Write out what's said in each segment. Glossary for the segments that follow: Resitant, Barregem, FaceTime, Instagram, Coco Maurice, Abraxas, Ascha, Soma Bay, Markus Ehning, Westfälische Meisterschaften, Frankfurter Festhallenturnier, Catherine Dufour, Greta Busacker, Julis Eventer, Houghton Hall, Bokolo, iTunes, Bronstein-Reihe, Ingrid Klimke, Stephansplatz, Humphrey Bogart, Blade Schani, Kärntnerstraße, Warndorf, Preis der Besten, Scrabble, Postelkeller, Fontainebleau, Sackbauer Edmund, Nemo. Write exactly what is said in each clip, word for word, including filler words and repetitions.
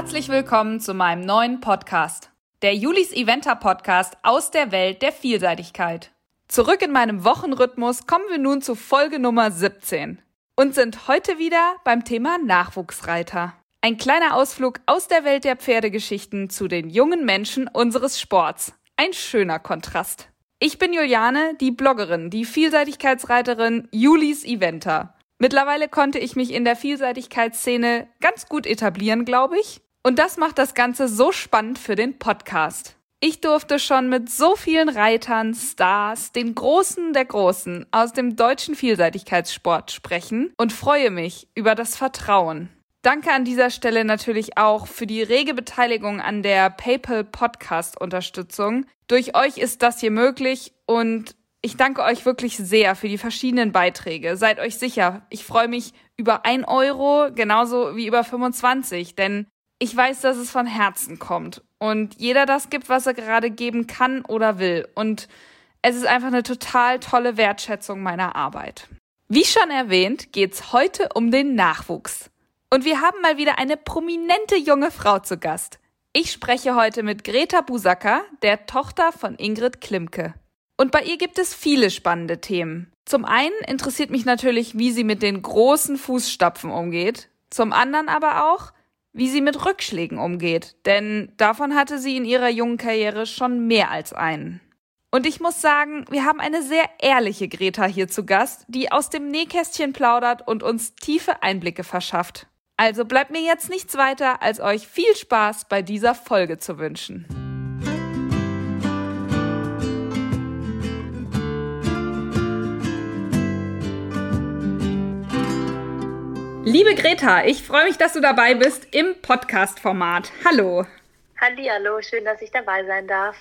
herzlich willkommen zu meinem neuen Podcast, der Julis Eventer Podcast aus der Welt der Vielseitigkeit. Zurück in meinem Wochenrhythmus kommen wir nun zu Folge Nummer siebzehn und sind heute wieder beim Thema Nachwuchsreiter. Ein kleiner Ausflug aus der Welt der Pferdegeschichten zu den jungen Menschen unseres Sports. Ein schöner Kontrast. Ich bin Juliane, die Bloggerin, die Vielseitigkeitsreiterin Julis Eventer. Mittlerweile konnte ich mich in der Vielseitigkeitsszene ganz gut etablieren, glaube ich. Und das macht das Ganze so spannend für den Podcast. Ich durfte schon mit so vielen Reitern, Stars, den Großen der Großen aus dem deutschen Vielseitigkeitssport sprechen und freue mich über das Vertrauen. Danke an dieser Stelle natürlich auch für die rege Beteiligung an der PayPal-Podcast-Unterstützung. Durch euch ist das hier möglich und ich danke euch wirklich sehr für die verschiedenen Beiträge. Seid euch sicher, ich freue mich über ein Euro, genauso wie über fünfundzwanzig, denn ich weiß, dass es von Herzen kommt und jeder das gibt, was er gerade geben kann oder will. Und es ist einfach eine total tolle Wertschätzung meiner Arbeit. Wie schon erwähnt, geht's heute um den Nachwuchs. Und wir haben mal wieder eine prominente junge Frau zu Gast. Ich spreche heute mit Greta Busacker, der Tochter von Ingrid Klimke. Und bei ihr gibt es viele spannende Themen. Zum einen interessiert mich natürlich, wie sie mit den großen Fußstapfen umgeht. Zum anderen aber auch, wie sie mit Rückschlägen umgeht. Denn davon hatte sie in ihrer jungen Karriere schon mehr als einen. Und ich muss sagen, wir haben eine sehr ehrliche Greta hier zu Gast, die aus dem Nähkästchen plaudert und uns tiefe Einblicke verschafft. Also bleibt mir jetzt nichts weiter, als euch viel Spaß bei dieser Folge zu wünschen. Liebe Greta, ich freue mich, dass du dabei bist im Podcast-Format. Hallo. Hallihallo, schön, dass ich dabei sein darf.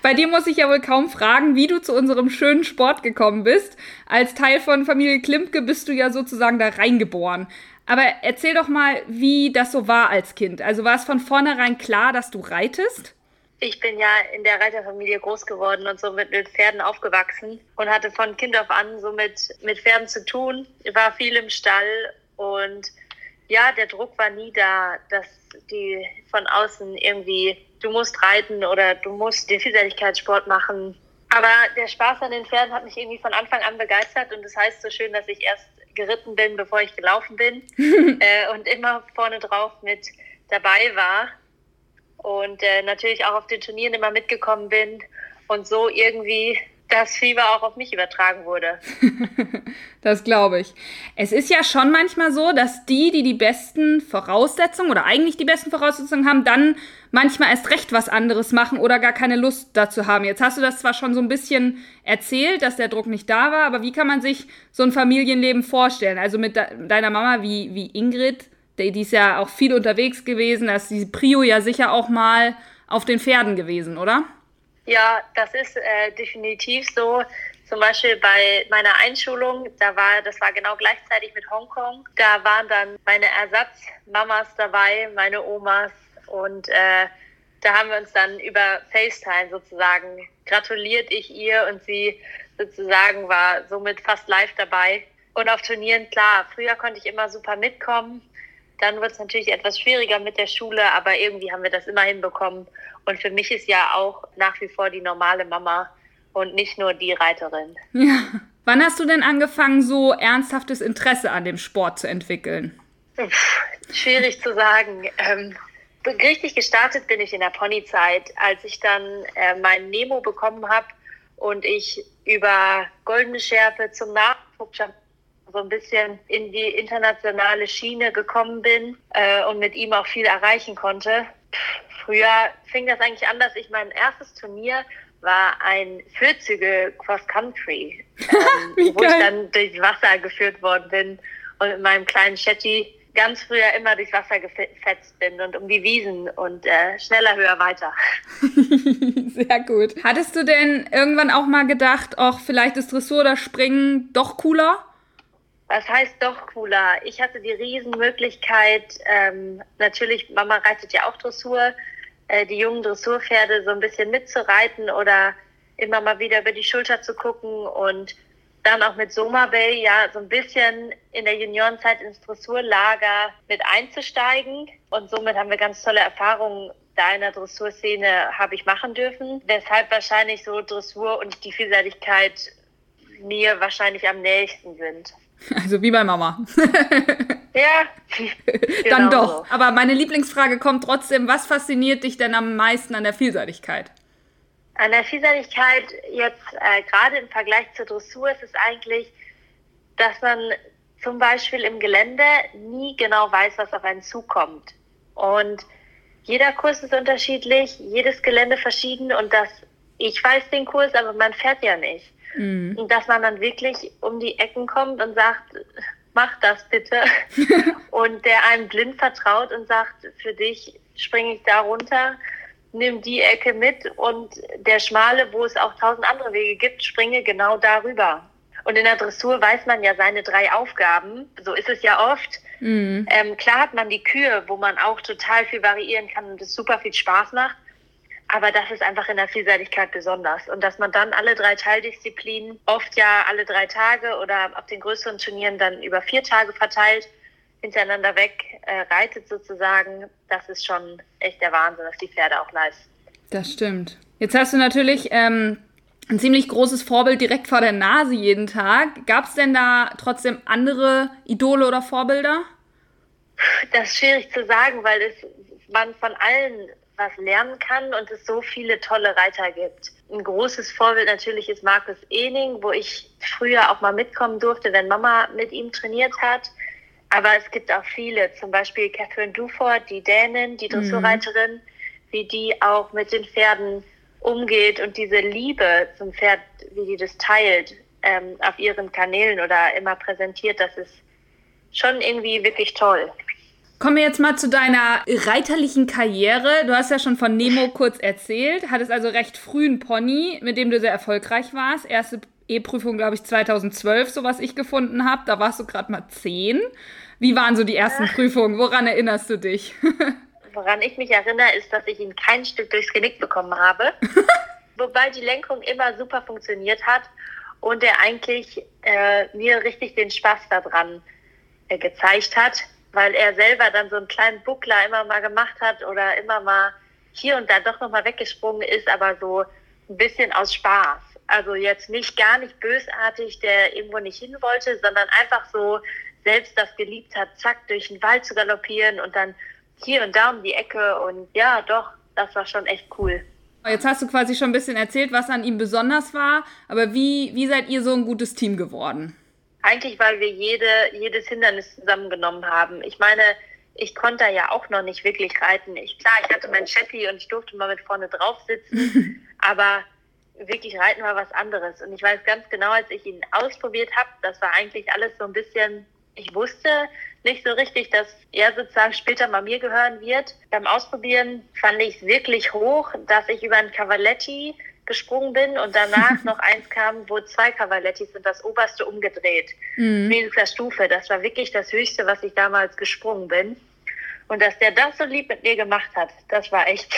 Bei dir muss ich ja wohl kaum fragen, wie du zu unserem schönen Sport gekommen bist. Als Teil von Familie Klimke bist du ja sozusagen da reingeboren. Aber erzähl doch mal, wie das so war als Kind. Also war es von vornherein klar, dass du reitest? Ich bin ja in der Reiterfamilie groß geworden und somit mit Pferden aufgewachsen und hatte von Kind auf an so mit, mit Pferden zu tun. War viel im Stall und ja, der Druck war nie da, dass die von außen irgendwie, du musst reiten oder du musst den Vielseitigkeitssport machen. Aber der Spaß an den Pferden hat mich irgendwie von Anfang an begeistert und das heißt so schön, dass ich erst geritten bin, bevor ich gelaufen bin äh, und immer vorne drauf mit dabei war und äh, natürlich auch auf den Turnieren immer mitgekommen bin und so irgendwie das Fieber auch auf mich übertragen wurde. Das glaube ich. Es ist ja schon manchmal so, dass die, die die besten Voraussetzungen oder eigentlich die besten Voraussetzungen haben, dann manchmal erst recht was anderes machen oder gar keine Lust dazu haben. Jetzt hast du das zwar schon so ein bisschen erzählt, dass der Druck nicht da war, aber wie kann man sich so ein Familienleben vorstellen? Also mit deiner Mama wie, wie Ingrid, die, die ist ja auch viel unterwegs gewesen, da ist die Prio ja sicher auch mal auf den Pferden gewesen, oder? Ja, das ist äh, definitiv so. Zum Beispiel bei meiner Einschulung, da war, das war genau gleichzeitig mit Hongkong. Da waren dann meine Ersatzmamas dabei, meine Omas. Und äh, da haben wir uns dann über FaceTime sozusagen gratuliert ich ihr und sie sozusagen war somit fast live dabei. Und auf Turnieren, klar, früher konnte ich immer super mitkommen. Dann wird es natürlich etwas schwieriger mit der Schule, aber irgendwie haben wir das immer hinbekommen. Und für mich ist ja auch nach wie vor die normale Mama und nicht nur die Reiterin. Ja. Wann hast du denn angefangen, so ernsthaftes Interesse an dem Sport zu entwickeln? Puh, schwierig zu sagen. Ähm, richtig gestartet bin ich in der Ponyzeit, als ich dann äh, meinen Nemo bekommen habe und ich über Goldene Schärpe zum Nachwuchs so ein bisschen in die internationale Schiene gekommen bin äh, und mit ihm auch viel erreichen konnte. Pff, früher fing das eigentlich an, dass ich mein erstes Turnier war ein Vierzüge Cross Country, ähm, wo geil. Ich dann durchs Wasser geführt worden bin und mit meinem kleinen Shetty ganz früher immer durchs Wasser gefetzt bin und um die Wiesen und äh, schneller, höher, weiter. Sehr gut. Hattest du denn irgendwann auch mal gedacht, auch vielleicht ist Dressur oder Springen doch cooler? Was heißt doch cooler? Ich hatte die Riesenmöglichkeit, ähm, natürlich, Mama reitet ja auch Dressur, äh, die jungen Dressurpferde so ein bisschen mitzureiten oder immer mal wieder über die Schulter zu gucken und dann auch mit Soma Bay ja so ein bisschen in der Juniorenzeit ins Dressurlager mit einzusteigen. Und somit haben wir ganz tolle Erfahrungen da in der Dressurszene habe ich machen dürfen. Weshalb wahrscheinlich so Dressur und die Vielseitigkeit mir wahrscheinlich am nächsten sind. Also wie bei Mama. Ja, genau. Dann doch. So. Aber meine Lieblingsfrage kommt trotzdem, was fasziniert dich denn am meisten an der Vielseitigkeit? An der Vielseitigkeit jetzt äh, gerade im Vergleich zur Dressur ist es eigentlich, dass man zum Beispiel im Gelände nie genau weiß, was auf einen zukommt. Und jeder Kurs ist unterschiedlich, jedes Gelände verschieden und das, ich weiß den Kurs, aber man fährt ja nicht. Mhm. Und dass man dann wirklich um die Ecken kommt und sagt, mach das bitte. Und der einem blind vertraut und sagt, für dich springe ich da runter, nimm die Ecke mit und der schmale, wo es auch tausend andere Wege gibt, springe genau darüber. Und in der Dressur weiß man ja seine drei Aufgaben, so ist es ja oft. Mhm. Ähm, klar hat man die Kühe, wo man auch total viel variieren kann und es super viel Spaß macht. Aber das ist einfach in der Vielseitigkeit besonders. Und dass man dann alle drei Teildisziplinen, oft ja alle drei Tage oder ab den größeren Turnieren dann über vier Tage verteilt, hintereinander weg äh, reitet sozusagen, das ist schon echt der Wahnsinn, was die Pferde auch leisten. Das stimmt. Jetzt hast du natürlich ähm, ein ziemlich großes Vorbild direkt vor der Nase jeden Tag. Gab es denn da trotzdem andere Idole oder Vorbilder? Das ist schwierig zu sagen, weil es, man von allen was lernen kann und es so viele tolle Reiter gibt. Ein großes Vorbild natürlich ist Markus Ehning, wo ich früher auch mal mitkommen durfte, wenn Mama mit ihm trainiert hat. Aber es gibt auch viele, zum Beispiel Catherine Dufour, die Dänin, die Dressurreiterin, mhm. wie die auch mit den Pferden umgeht und diese Liebe zum Pferd, wie die das teilt, ähm, auf ihren Kanälen oder immer präsentiert, das ist schon irgendwie wirklich toll. Kommen wir jetzt mal zu deiner reiterlichen Karriere. Du hast ja schon von Nemo kurz erzählt, hattest also recht früh einen Pony, mit dem du sehr erfolgreich warst. Erste E-Prüfung, glaube ich, zweitausendzwölf, so was ich gefunden habe. Da warst du gerade mal zehn. Wie waren so die ersten Prüfungen? Woran erinnerst du dich? Woran ich mich erinnere, ist, dass ich ihn kein Stück durchs Genick bekommen habe. Wobei die Lenkung immer super funktioniert hat und er eigentlich äh, mir richtig den Spaß daran äh, gezeigt hat. Weil er selber dann so einen kleinen Buckler immer mal gemacht hat oder immer mal hier und da doch nochmal weggesprungen ist, aber so ein bisschen aus Spaß. Also jetzt nicht gar nicht bösartig, der irgendwo nicht hin wollte, sondern einfach so selbst das geliebt hat, zack, durch den Wald zu galoppieren und dann hier und da um die Ecke. Und ja, doch, das war schon echt cool. Jetzt hast du quasi schon ein bisschen erzählt, was an ihm besonders war, aber wie, wie seid ihr so ein gutes Team geworden? Eigentlich, weil wir jede, jedes Hindernis zusammengenommen haben. Ich meine, ich konnte ja auch noch nicht wirklich reiten. Ich, klar, ich hatte mein Chappy und ich durfte mal mit vorne drauf sitzen, aber wirklich reiten war was anderes. Und ich weiß ganz genau, als ich ihn ausprobiert habe, das war eigentlich alles so ein bisschen, ich wusste nicht so richtig, dass er sozusagen später mal mir gehören wird. Beim Ausprobieren fand ich es wirklich hoch, dass ich über ein Cavaletti gesprungen bin und danach noch eins kam, wo zwei Cavalettis sind, das oberste umgedreht. Mhm. Nächster Stufe, das war wirklich das Höchste, was ich damals gesprungen bin. Und dass der das so lieb mit mir gemacht hat, das war echt,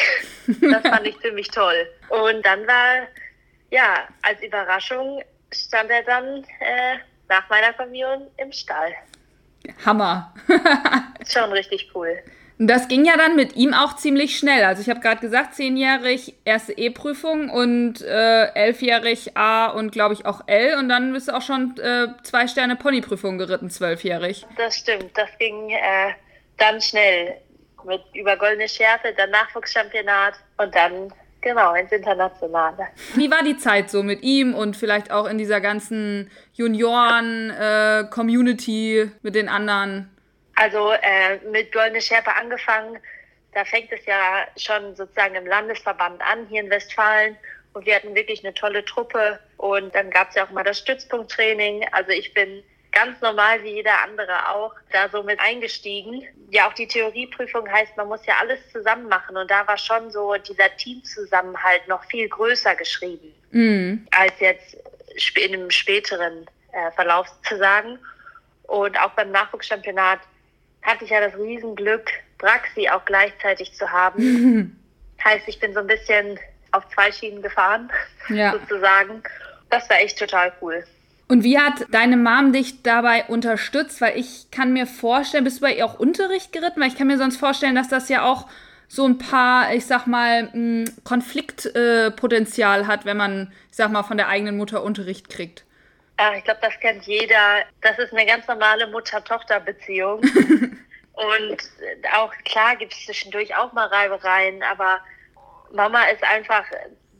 das fand ich ziemlich toll. Und dann war, ja, als Überraschung stand er dann äh, nach meiner Kommunion im Stall. Hammer. Schon richtig cool. Das ging ja dann mit ihm auch ziemlich schnell. Also ich habe gerade gesagt, zehnjährig erste E-Prüfung und äh, elfjährig A und glaube ich auch L. Und dann bist du auch schon äh, zwei Sterne Ponyprüfung geritten, zwölfjährig. Das stimmt, das ging äh, dann schnell mit über Goldene Schärpe, dann Nachwuchschampionat und dann genau ins Internationale. Wie war die Zeit so mit ihm und vielleicht auch in dieser ganzen Junioren-Community äh, mit den anderen? Also äh, mit Goldene Schärpe angefangen, da fängt es ja schon sozusagen im Landesverband an, hier in Westfalen. Und wir hatten wirklich eine tolle Truppe. Und dann gab es ja auch mal das Stützpunkttraining. Also ich bin ganz normal wie jeder andere auch da so mit eingestiegen. Ja, auch die Theorieprüfung heißt, man muss ja alles zusammen machen. Und da war schon so dieser Teamzusammenhalt noch viel größer geschrieben, mhm. als jetzt in einem späteren äh, Verlauf zu sagen. Und auch beim Nachwuchschampionat hatte ich ja das Riesenglück, Braxi auch gleichzeitig zu haben. Heißt, ich bin so ein bisschen auf zwei Schienen gefahren, ja. sozusagen. Das war echt total cool. Und wie hat deine Mom dich dabei unterstützt? Weil ich kann mir vorstellen, bist du bei ihr auch Unterricht geritten? Weil ich kann mir sonst vorstellen, dass das ja auch so ein paar, ich sag mal, Konfliktpotenzial hat, wenn man, ich sag mal, von der eigenen Mutter Unterricht kriegt. Ach, ich glaube, das kennt jeder. Das ist eine ganz normale Mutter-Tochter-Beziehung. Und auch, klar, gibt es zwischendurch auch mal Reibereien, aber Mama ist einfach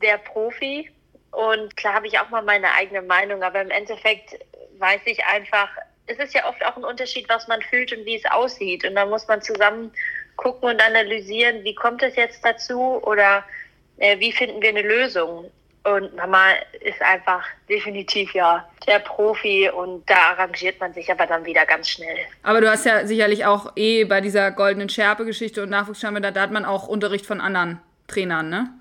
der Profi. Und klar habe ich auch mal meine eigene Meinung, aber im Endeffekt weiß ich einfach, es ist ja oft auch ein Unterschied, was man fühlt und wie es aussieht. Und da muss man zusammen gucken und analysieren, wie kommt es jetzt dazu oder äh, wie finden wir eine Lösung. Und Mama ist einfach definitiv ja der Profi und da arrangiert man sich aber dann wieder ganz schnell. Aber du hast ja sicherlich auch eh bei dieser goldenen Schärpe-Geschichte und Nachwuchsschärpe, da, da hat man auch Unterricht von anderen Trainern, ne?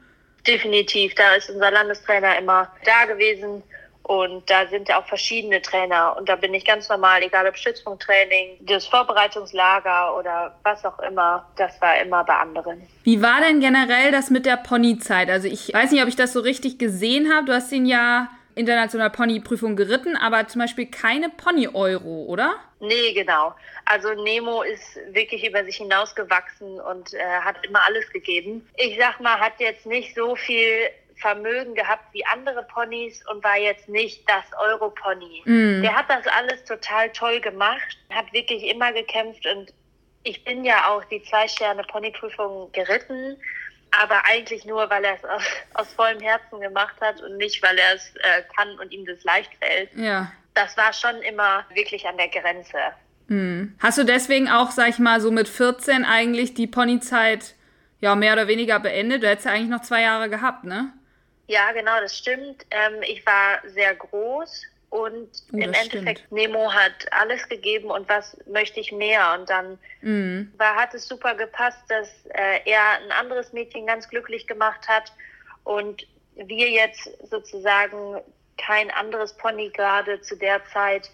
Definitiv, da ist unser Landestrainer immer da gewesen und da sind ja auch verschiedene Trainer und da bin ich ganz normal, egal ob Stützpunkttraining, das Vorbereitungslager oder was auch immer, das war immer bei anderen. Wie war denn generell das mit der Ponyzeit? Also ich weiß nicht, ob ich das so richtig gesehen habe, du hast ihn ja international Ponyprüfung geritten, aber zum Beispiel keine Pony-Euro, oder? Nee, genau. Also Nemo ist wirklich über sich hinausgewachsen und äh, hat immer alles gegeben. Ich sag mal, hat jetzt nicht so viel Vermögen gehabt wie andere Ponys und war jetzt nicht das Euro-Pony. Mm. Der hat das alles total toll gemacht, hat wirklich immer gekämpft und ich bin ja auch die Zwei-Sterne-Pony-Prüfung geritten, aber eigentlich nur, weil er es aus, aus vollem Herzen gemacht hat und nicht, weil er es äh, kann und ihm das leicht fällt. Ja. Das war schon immer wirklich an der Grenze. Hm. Hast du deswegen auch, sag ich mal, so mit vierzehn eigentlich die Ponyzeit ja mehr oder weniger beendet? Du hättest ja eigentlich noch zwei Jahre gehabt, ne? Ja, genau, das stimmt. Ähm, ich war sehr groß und oh, im Endeffekt stimmt. Nemo hat alles gegeben und was möchte ich mehr? Und dann mhm. war, hat es super gepasst, dass äh, er ein anderes Mädchen ganz glücklich gemacht hat und wir jetzt sozusagen kein anderes Pony gerade zu der Zeit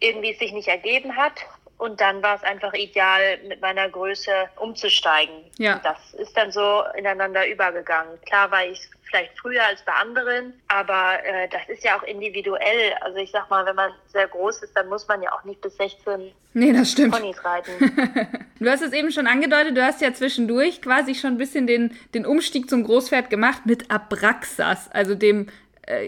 irgendwie es sich nicht ergeben hat. Und dann war es einfach ideal, mit meiner Größe umzusteigen. Ja. Das ist dann so ineinander übergegangen. Klar war ich vielleicht früher als bei anderen, aber äh, das ist ja auch individuell. Also ich sag mal, wenn man sehr groß ist, dann muss man ja auch nicht bis sechzehn nee, das stimmt. Ponys reiten. Du hast es eben schon angedeutet, du hast ja zwischendurch quasi schon ein bisschen den, den Umstieg zum Großpferd gemacht mit Abraxas, also dem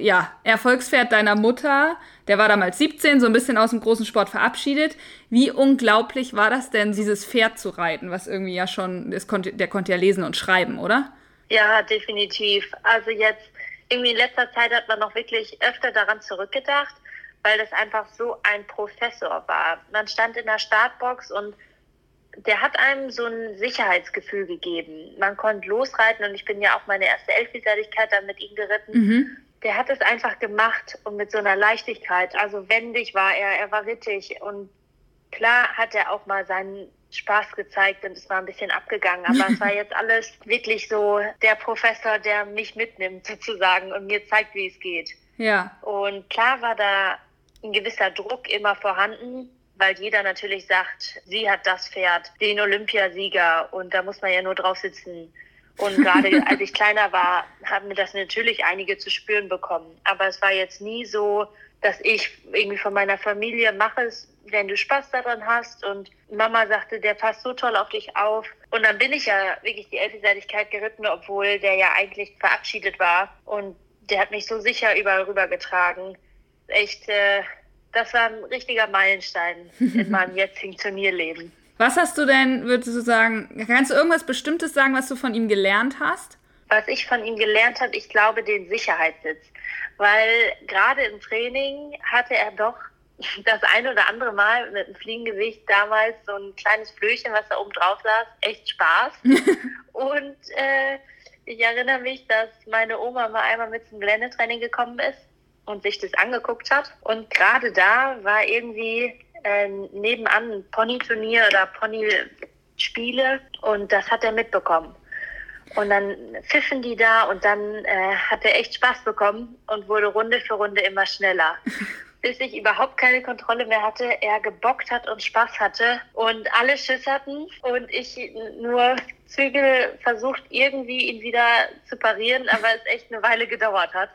ja, Erfolgspferd deiner Mutter, der war damals siebzehn, so ein bisschen aus dem großen Sport verabschiedet. Wie unglaublich war das denn, dieses Pferd zu reiten, was irgendwie ja schon, das konnte, der konnte ja lesen und schreiben, oder? Ja, definitiv. Also jetzt, irgendwie in letzter Zeit hat man noch wirklich öfter daran zurückgedacht, weil das einfach so ein Professor war. Man stand in der Startbox und der hat einem so ein Sicherheitsgefühl gegeben. Man konnte losreiten und ich bin ja auch meine erste Elfvielseitigkeit dann mit ihm geritten. Mhm. Der hat es einfach gemacht und mit so einer Leichtigkeit, also wendig war er, er war rittig und klar hat er auch mal seinen Spaß gezeigt und es war ein bisschen abgegangen, aber es war jetzt alles wirklich so der Professor, der mich mitnimmt sozusagen und mir zeigt, wie es geht. Ja. Und klar war da ein gewisser Druck immer vorhanden, weil jeder natürlich sagt, sie hat das Pferd, den Olympiasieger und da muss man ja nur drauf sitzen. Und gerade als ich kleiner war, haben mir das natürlich einige zu spüren bekommen. Aber es war jetzt nie so, dass ich irgendwie von meiner Familie mache es, wenn du Spaß daran hast. Und Mama sagte, der passt so toll auf dich auf. Und dann bin ich ja wirklich die Elfvielseitigkeit geritten, obwohl der ja eigentlich verabschiedet war. Und der hat mich so sicher überall rübergetragen. Echt, äh, das war ein richtiger Meilenstein in meinem jetzigen Turnierleben. Was hast du denn, würdest du sagen, kannst du irgendwas Bestimmtes sagen, was du von ihm gelernt hast? Was ich von ihm gelernt habe, ich glaube, den Sicherheitssitz. Weil gerade im Training hatte er doch das ein oder andere Mal mit dem Fliegengewicht damals so ein kleines Flöchen, was da oben drauf saß, echt Spaß. Und äh, ich erinnere mich, dass meine Oma mal einmal mit zum Geländetraining gekommen ist und sich das angeguckt hat. Und gerade da war irgendwie Äh, nebenan ein Ponyturnier oder Ponyspiele und das hat er mitbekommen. Und dann pfiffen die da und dann äh, hat er echt Spaß bekommen und wurde Runde für Runde immer schneller. Bis ich überhaupt keine Kontrolle mehr hatte, er gebockt hat und Spaß hatte und alle schisserten und ich nur Zügel versucht irgendwie ihn wieder zu parieren, aber es echt eine Weile gedauert hat.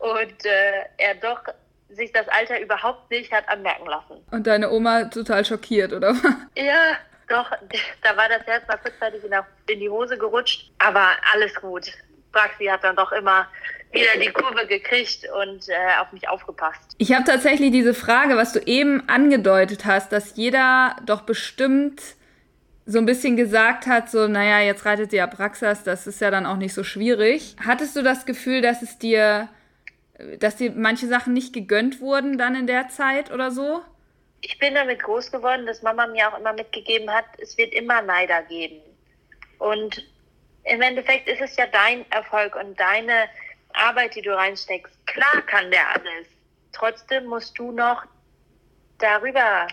Und äh, er doch sich das Alter überhaupt nicht hat anmerken lassen. Und deine Oma total schockiert, oder? Ja, doch. Da war das Herz mal kurzzeitig in, der, in die Hose gerutscht. Aber alles gut. Braxi hat dann doch immer wieder die Kurve gekriegt und äh, auf mich aufgepasst. Ich habe tatsächlich diese Frage, was du eben angedeutet hast, dass jeder doch bestimmt so ein bisschen gesagt hat, so, naja, jetzt reitet ihr Abraxas, das ist ja dann auch nicht so schwierig. Hattest du das Gefühl, dass es dir, dass dir manche Sachen nicht gegönnt wurden dann in der Zeit oder so? Ich bin damit groß geworden, dass Mama mir auch immer mitgegeben hat, es wird immer Neider geben. Und im Endeffekt ist es ja dein Erfolg und deine Arbeit, die du reinsteckst. Klar kann der alles. Trotzdem musst du noch darüber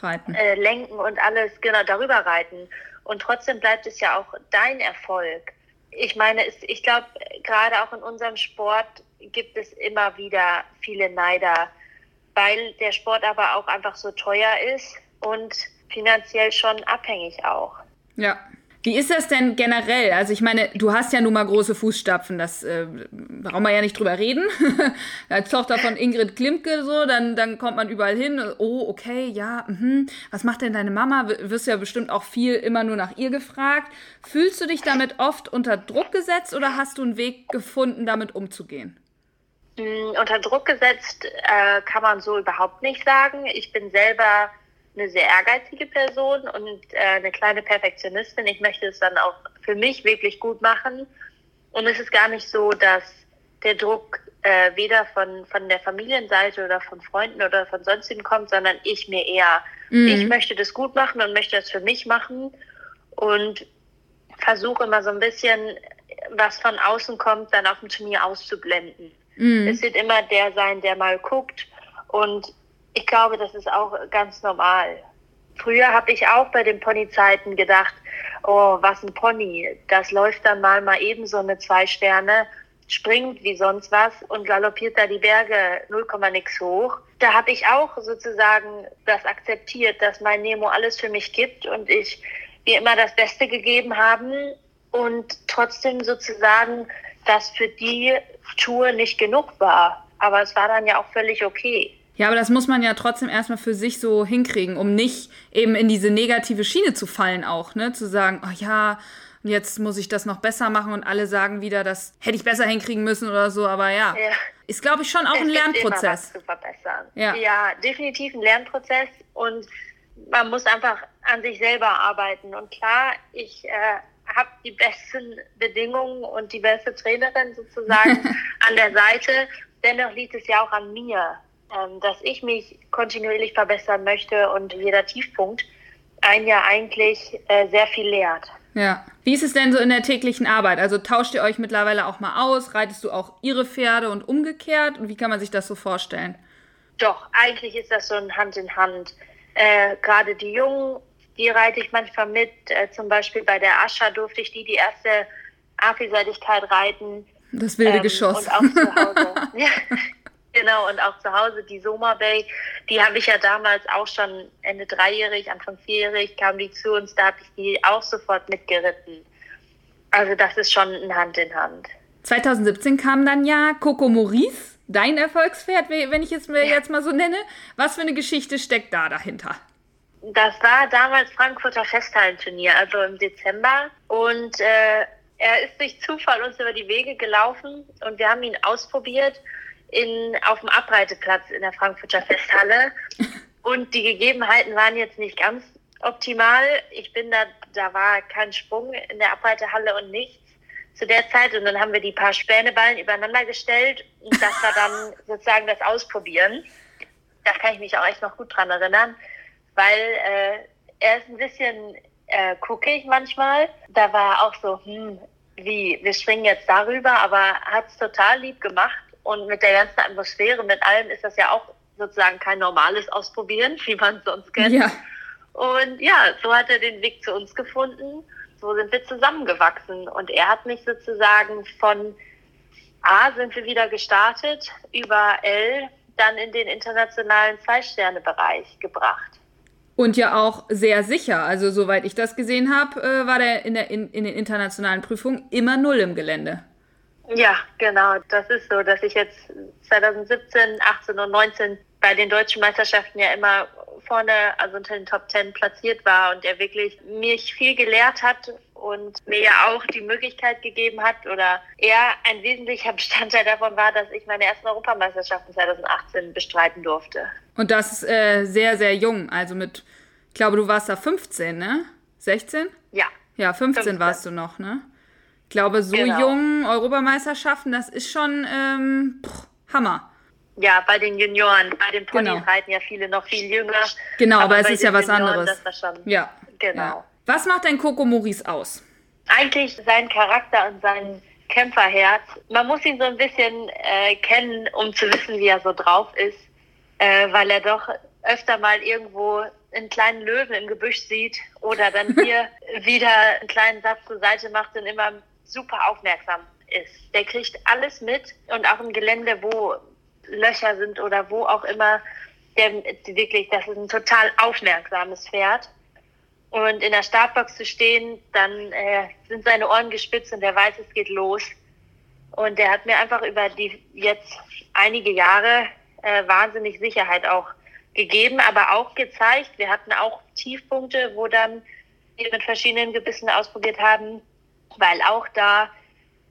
reiten. Äh, lenken und alles, genau, darüber reiten. Und trotzdem bleibt es ja auch dein Erfolg. Ich meine, es, ich glaube, gerade auch in unserem Sport gibt es immer wieder viele Neider, weil der Sport aber auch einfach so teuer ist und finanziell schon abhängig auch. Ja. Wie ist das denn generell? Also ich meine, du hast ja nun mal große Fußstapfen, das äh, brauchen wir ja nicht drüber reden. Als Tochter von Ingrid Klimke, so, dann, dann kommt man überall hin. Oh, okay, ja, mhm. Was macht denn deine Mama? Wirst ja bestimmt auch viel immer nur nach ihr gefragt. Fühlst du dich damit oft unter Druck gesetzt oder hast du einen Weg gefunden, damit umzugehen? Mm, unter Druck gesetzt äh, kann man so überhaupt nicht sagen. Ich bin selber eine sehr ehrgeizige Person und äh, eine kleine Perfektionistin. Ich möchte es dann auch für mich wirklich gut machen. Und es ist gar nicht so, dass der Druck äh, weder von, von der Familienseite oder von Freunden oder von sonstigen kommt, sondern ich mir eher, mhm. ich möchte das gut machen und möchte das für mich machen und versuche immer so ein bisschen, was von außen kommt, dann auf dem Turnier auszublenden. Mhm. Es wird immer der sein, der mal guckt, und ich glaube, das ist auch ganz normal. Früher habe ich auch bei den Ponyzeiten gedacht, oh, was ein Pony. Das läuft dann mal mal eben so eine zwei Sterne, springt wie sonst was und galoppiert da die Berge null Komma nix hoch. Da habe ich auch sozusagen das akzeptiert, dass mein Nemo alles für mich gibt und ich mir immer das Beste gegeben haben und trotzdem sozusagen, dass für die Tour nicht genug war. Aber es war dann ja auch völlig okay. Ja, aber das muss man ja trotzdem erstmal für sich so hinkriegen, um nicht eben in diese negative Schiene zu fallen auch, ne? Zu sagen, oh ja, jetzt muss ich das noch besser machen und alle sagen wieder, das hätte ich besser hinkriegen müssen oder so, aber ja. ja. Ist, glaube ich, schon auch es ein Lernprozess. Immer was zu verbessern. Ja. ja, definitiv ein Lernprozess und man muss einfach an sich selber arbeiten. Und klar, ich äh, habe die besten Bedingungen und die beste Trainerin sozusagen an der Seite. Dennoch liegt es ja auch an mir, dass ich mich kontinuierlich verbessern möchte und jeder Tiefpunkt einen ja eigentlich äh, sehr viel lehrt. Ja. Wie ist es denn so in der täglichen Arbeit? Also tauscht ihr euch mittlerweile auch mal aus? Reitest du auch ihre Pferde und umgekehrt? Und wie kann man sich das so vorstellen? Doch, eigentlich ist das so ein Hand in Hand. Äh, gerade die Jungen, die reite ich manchmal mit. Äh, zum Beispiel bei der Ascha durfte ich die die erste A F I-Seitigkeit reiten. Das wilde ähm, Geschoss. Und auch zu Hause. Ja. Genau, und auch zu Hause, die Soma Bay, die habe ich ja damals auch schon Ende dreijährig, Anfang vierjährig, kam die zu uns, da habe ich die auch sofort mitgeritten. Also das ist schon ein Hand in Hand. zwanzig siebzehn kam dann ja Coco Maurice, dein Erfolgspferd, wenn ich es mir jetzt mal so nenne. Was für eine Geschichte steckt da dahinter? Das war damals Frankfurter Festhallenturnier, also im Dezember. Und äh, er ist durch Zufall uns über die Wege gelaufen und wir haben ihn ausprobiert. In, auf dem Abreiteplatz in der Frankfurter Festhalle und die Gegebenheiten waren jetzt nicht ganz optimal. Ich bin da, da war kein Sprung in der Abreitehalle und nichts zu der Zeit und dann haben wir die paar Späneballen übereinander gestellt und das war dann sozusagen das Ausprobieren. Da kann ich mich auch echt noch gut dran erinnern, weil äh, er ist ein bisschen äh, guckig manchmal. Da war auch so, hm, wie, wir springen jetzt darüber, aber hat es total lieb gemacht. Und mit der ganzen Atmosphäre, mit allem ist das ja auch sozusagen kein normales Ausprobieren, wie man es sonst kennt. Ja. Und ja, so hat er den Weg zu uns gefunden. So sind wir zusammengewachsen. Und er hat mich sozusagen von A sind wir wieder gestartet, über L dann in den internationalen Zwei-Sterne-Bereich gebracht. Und ja auch sehr sicher. Also soweit ich das gesehen habe, war der in, der in, in den internationalen Prüfungen immer null im Gelände. Ja, genau. Das ist so, dass ich jetzt zwanzig siebzehn, achtzehn und neunzehn bei den deutschen Meisterschaften ja immer vorne, also unter den Top Ten platziert war und er wirklich mich viel gelehrt hat und mir ja auch die Möglichkeit gegeben hat oder er ein wesentlicher Bestandteil davon war, dass ich meine ersten Europameisterschaften zwanzig achtzehn bestreiten durfte. Und das ist äh, sehr, sehr jung. Also mit, ich glaube, du warst da fünfzehn, ne? sechzehn? Ja. Ja, fünfzehn, fünfzehn warst du noch, ne? Ich glaube, so genau. Jung Europameisterschaften, das ist schon ähm, pff, Hammer. Ja, bei den Junioren, bei den Ponys genau. reiten ja viele noch viel jünger. Genau, aber, aber es ist ja was Junioren, anderes. Das war schon, ja, genau. Ja. Was macht denn Coco Maurice aus? Eigentlich sein Charakter und sein Kämpferherz. Man muss ihn so ein bisschen äh, kennen, um zu wissen, wie er so drauf ist, äh, weil er doch öfter mal irgendwo einen kleinen Löwen im Gebüsch sieht oder dann hier wieder einen kleinen Satz zur Seite macht und immer super aufmerksam ist. Der kriegt alles mit und auch im Gelände, wo Löcher sind oder wo auch immer, der wirklich, das ist ein total aufmerksames Pferd. Und in der Startbox zu stehen, dann äh, sind seine Ohren gespitzt und er weiß, es geht los. Und der hat mir einfach über die jetzt einige Jahre äh, wahnsinnig Sicherheit auch gegeben, aber auch gezeigt. Wir hatten auch Tiefpunkte, wo dann wir mit verschiedenen Gebissen ausprobiert haben, weil auch da,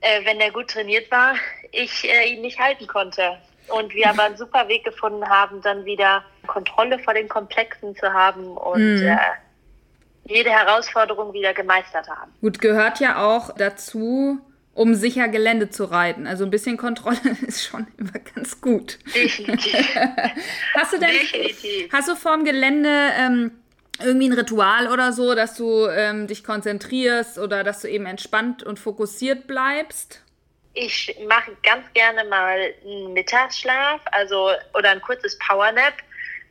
äh, wenn er gut trainiert war, ich äh, ihn nicht halten konnte. Und wir aber einen super Weg gefunden haben, dann wieder Kontrolle vor den Komplexen zu haben und mm. äh, jede Herausforderung wieder gemeistert haben. Gut, gehört ja auch dazu, um sicher Gelände zu reiten. Also ein bisschen Kontrolle ist schon immer ganz gut. Definitiv. Hast du denn, Definitiv. Hast du vorm Gelände ähm, irgendwie ein Ritual oder so, dass du ähm, dich konzentrierst oder dass du eben entspannt und fokussiert bleibst? Ich mache ganz gerne mal einen Mittagsschlaf, also oder ein kurzes Powernap.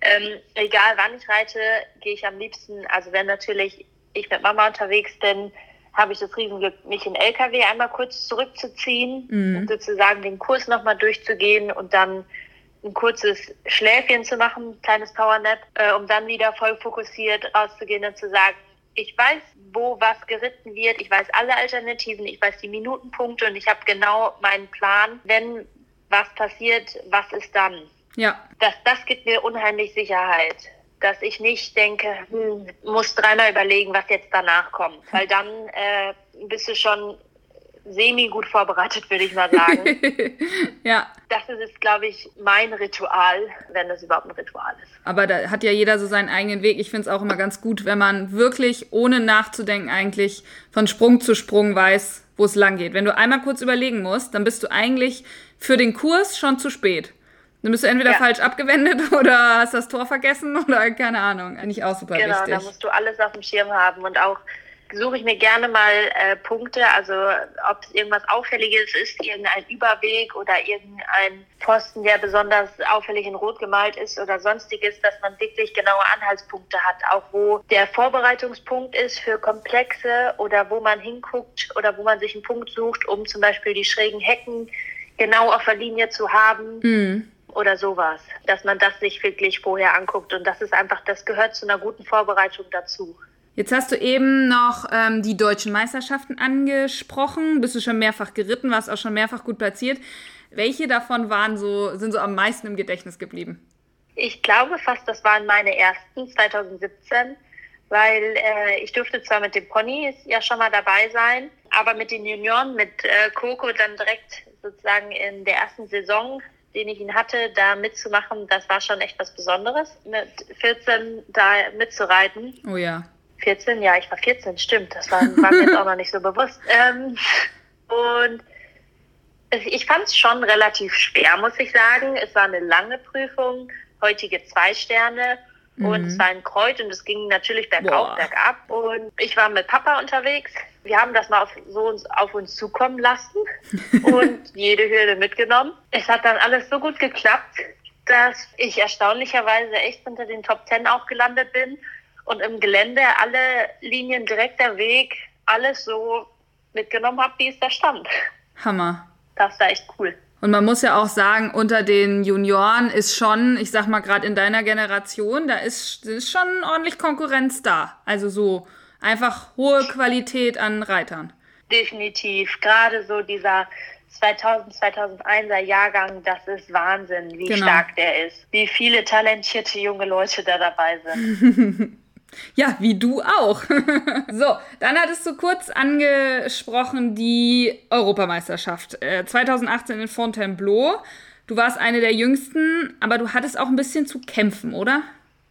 Ähm, egal wann ich reite, gehe ich am liebsten, also wenn natürlich ich mit Mama unterwegs bin, habe ich das Riesenglück, mich in L K W einmal kurz zurückzuziehen, mhm. und sozusagen den Kurs nochmal durchzugehen und dann ein kurzes Schläfchen zu machen, ein kleines Powernap, äh, um dann wieder voll fokussiert rauszugehen und zu sagen, ich weiß, wo was geritten wird, ich weiß alle Alternativen, ich weiß die Minutenpunkte und ich habe genau meinen Plan, wenn was passiert, was ist dann. Ja. Das, das gibt mir unheimlich Sicherheit, dass ich nicht denke, hm, muss dreimal überlegen, was jetzt danach kommt, weil dann äh, bist du schon semi-gut vorbereitet, würde ich mal sagen. Ja. Das ist jetzt, glaube ich, mein Ritual, wenn das überhaupt ein Ritual ist. Aber da hat ja jeder so seinen eigenen Weg. Ich finde es auch immer ganz gut, wenn man wirklich ohne nachzudenken eigentlich von Sprung zu Sprung weiß, wo es lang geht. Wenn du einmal kurz überlegen musst, dann bist du eigentlich für den Kurs schon zu spät. Dann bist du entweder ja. falsch abgewendet oder hast das Tor vergessen oder keine Ahnung. Eigentlich auch super genau, wichtig. Genau, da musst du alles auf dem Schirm haben und auch suche ich mir gerne mal äh, Punkte, also ob es irgendwas Auffälliges ist, irgendein Überweg oder irgendein Posten, der besonders auffällig in Rot gemalt ist oder sonstiges, dass man wirklich genaue Anhaltspunkte hat, auch wo der Vorbereitungspunkt ist für Komplexe oder wo man hinguckt oder wo man sich einen Punkt sucht, um zum Beispiel die schrägen Hecken genau auf der Linie zu haben. Mhm. Oder sowas, dass man das sich wirklich vorher anguckt und das ist einfach, das gehört zu einer guten Vorbereitung dazu. Jetzt hast du eben noch ähm, die deutschen Meisterschaften angesprochen, bist du schon mehrfach geritten, warst auch schon mehrfach gut platziert. Welche davon waren so, sind so am meisten im Gedächtnis geblieben? Ich glaube fast, das waren meine ersten, zwanzig siebzehn, weil äh, ich durfte zwar mit dem Pony ja schon mal dabei sein, aber mit den Junioren, mit äh, Coco dann direkt sozusagen in der ersten Saison, den ich ihn hatte, da mitzumachen, das war schon echt was Besonderes, mit vierzehn da mitzureiten. Oh ja. vierzehn, ja, ich war vierzehn, stimmt, das war, war mir jetzt auch noch nicht so bewusst. Ähm, und ich fand es schon relativ schwer, muss ich sagen. Es war eine lange Prüfung, heutige zwei Sterne und mhm. es war ein Kreuz und es ging natürlich bergauf, Boah. bergab. Und ich war mit Papa unterwegs. Wir haben das mal auf, so auf uns zukommen lassen und jede Hürde mitgenommen. Es hat dann alles so gut geklappt, dass ich erstaunlicherweise echt unter den Top Ten auch gelandet bin. Und im Gelände alle Linien, direkter Weg, alles so mitgenommen habe, wie es da stand. Hammer. Das war echt cool. Und man muss ja auch sagen, unter den Junioren ist schon, ich sag mal gerade in deiner Generation, da ist, ist schon ordentlich Konkurrenz da. Also so einfach hohe Qualität an Reitern. Definitiv. Gerade so dieser zweitausend, zweitausendeiner Jahrgang, das ist Wahnsinn, wie genau. stark der ist. Wie viele talentierte junge Leute da dabei sind. Ja, wie du auch. So, dann hattest du kurz angesprochen die Europameisterschaft äh, zweitausendachtzehn in Fontainebleau. Du warst eine der jüngsten, aber du hattest auch ein bisschen zu kämpfen, oder?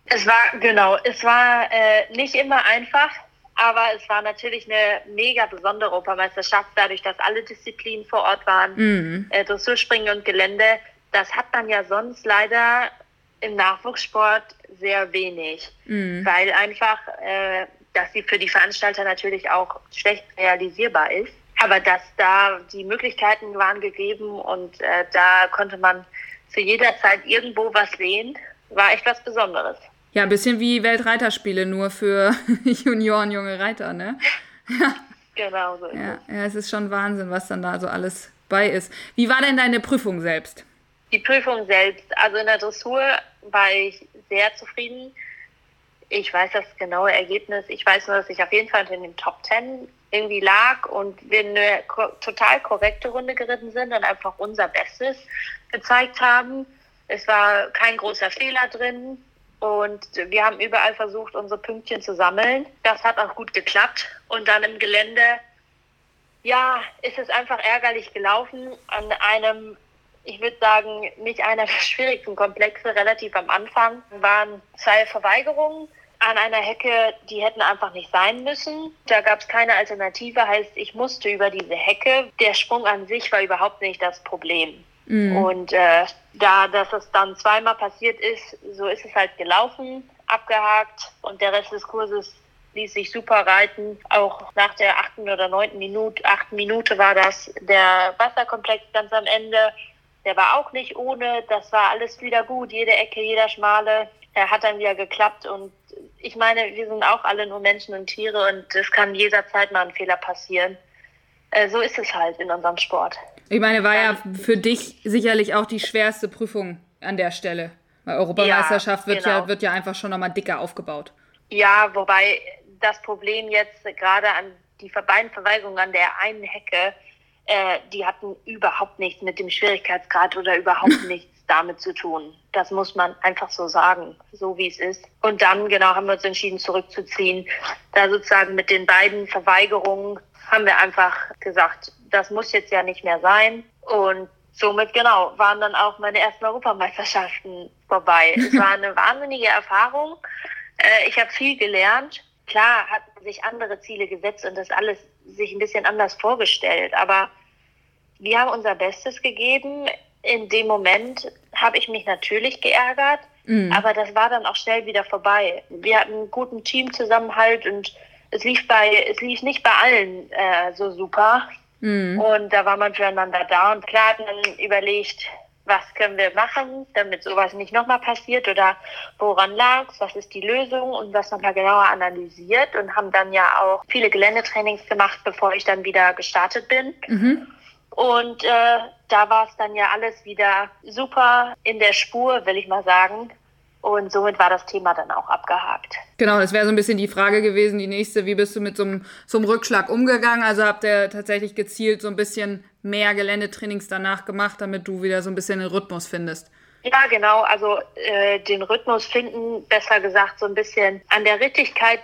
Es war, genau, es war äh, nicht immer einfach. Aber es war natürlich eine mega besondere Europameisterschaft, dadurch, dass alle Disziplinen vor Ort waren, mhm. äh, Dressurspringen und Gelände. Das hat man ja sonst leider im Nachwuchssport sehr wenig, mhm. weil einfach, äh, dass sie für die Veranstalter natürlich auch schlecht realisierbar ist. Aber dass da die Möglichkeiten waren gegeben und äh, da konnte man zu jeder Zeit irgendwo was sehen, war echt was Besonderes. Ja, ein bisschen wie Weltreiterspiele, nur für Junioren, junge Reiter, ne? Ja. Genau so ist ja, es. Ja, es ist schon Wahnsinn, was dann da so alles bei ist. Wie war denn deine Prüfung selbst? Die Prüfung selbst, also in der Dressur war ich sehr zufrieden. Ich weiß das genaue Ergebnis. Ich weiß nur, dass ich auf jeden Fall in den Top Ten irgendwie lag und wir eine total korrekte Runde geritten sind und einfach unser Bestes gezeigt haben. Es war kein großer Fehler drin. Und wir haben überall versucht, unsere Pünktchen zu sammeln. Das hat auch gut geklappt. Und dann im Gelände, ja, ist es einfach ärgerlich gelaufen. An einem, ich würde sagen, mit einer der schwierigsten Komplexe, relativ am Anfang, waren zwei Verweigerungen an einer Hecke, die hätten einfach nicht sein müssen. Da gab es keine Alternative, heißt, ich musste über diese Hecke. Der Sprung an sich war überhaupt nicht das Problem. Mhm. Und äh, da, dass es dann zweimal passiert ist, so ist es halt gelaufen, abgehakt und der Rest des Kurses ließ sich super reiten. Auch nach der achten oder neunten Minute, achten Minute war das der Wasserkomplex ganz am Ende. Der war auch nicht ohne, das war alles wieder gut, jede Ecke, jeder Schmale. Er hat dann wieder geklappt und ich meine, wir sind auch alle nur Menschen und Tiere und es kann jederzeit mal ein Fehler passieren. Äh, so ist es halt in unserem Sport. Ich meine, war ja für dich sicherlich auch die schwerste Prüfung an der Stelle. Weil Europameisterschaft ja, wird, genau. ja, wird ja einfach schon nochmal dicker aufgebaut. Ja, wobei das Problem jetzt gerade an die beiden Verweigerungen an der einen Hecke, äh, die hatten überhaupt nichts mit dem Schwierigkeitsgrad oder überhaupt nichts damit zu tun. Das muss man einfach so sagen, so wie es ist. Und dann, genau, haben wir uns entschieden zurückzuziehen. Da sozusagen mit den beiden Verweigerungen haben wir einfach gesagt, das muss jetzt ja nicht mehr sein. Und somit, genau, waren dann auch meine ersten Europameisterschaften vorbei. Es war eine wahnsinnige Erfahrung. Ich habe viel gelernt. Klar hat man sich andere Ziele gesetzt und das alles sich ein bisschen anders vorgestellt. Aber wir haben unser Bestes gegeben. In dem Moment habe ich mich natürlich geärgert. Mhm. Aber das war dann auch schnell wieder vorbei. Wir hatten einen guten Teamzusammenhalt und es lief bei, es lief nicht bei allen äh, so super. Und da war man füreinander da und klar hat man überlegt, was können wir machen, damit sowas nicht nochmal passiert oder woran lag's, was ist die Lösung und was nochmal genauer analysiert und haben dann ja auch viele Geländetrainings gemacht, bevor ich dann wieder gestartet bin. Mhm. Und äh, da war es dann ja alles wieder super in der Spur, will ich mal sagen. Und somit war das Thema dann auch abgehakt. Genau, das wäre so ein bisschen die Frage gewesen, die nächste, wie bist du mit so einem, so einem Rückschlag umgegangen? Also habt ihr tatsächlich gezielt so ein bisschen mehr Geländetrainings danach gemacht, damit du wieder so ein bisschen den Rhythmus findest? Ja, genau, also äh, den Rhythmus finden, besser gesagt, so ein bisschen an der Rittigkeit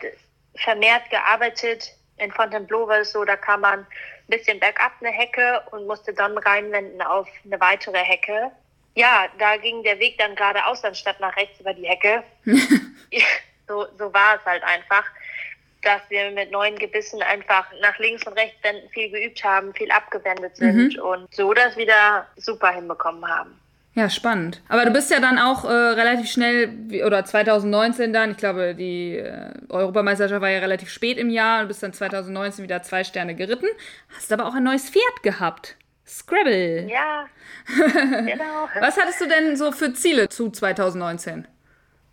vermehrt gearbeitet. In Fontainebleau war es so, da kam man ein bisschen bergab eine Hecke und musste dann reinwenden auf eine weitere Hecke. Ja, da ging der Weg dann geradeaus anstatt nach rechts über die Hecke. so, so war es halt einfach, dass wir mit neuen Gebissen einfach nach links und rechts wenden viel geübt haben, viel abgewendet sind mhm. und so das wieder super hinbekommen haben. Ja, spannend. Aber du bist ja dann auch äh, relativ schnell, oder zweitausendneunzehn dann, ich glaube, die äh, Europameisterschaft war ja relativ spät im Jahr und bist dann zweitausendneunzehn wieder zwei Sterne geritten, hast aber auch ein neues Pferd gehabt. Scrabble. Ja, genau. Was hattest du denn so für Ziele zu zweitausendneunzehn?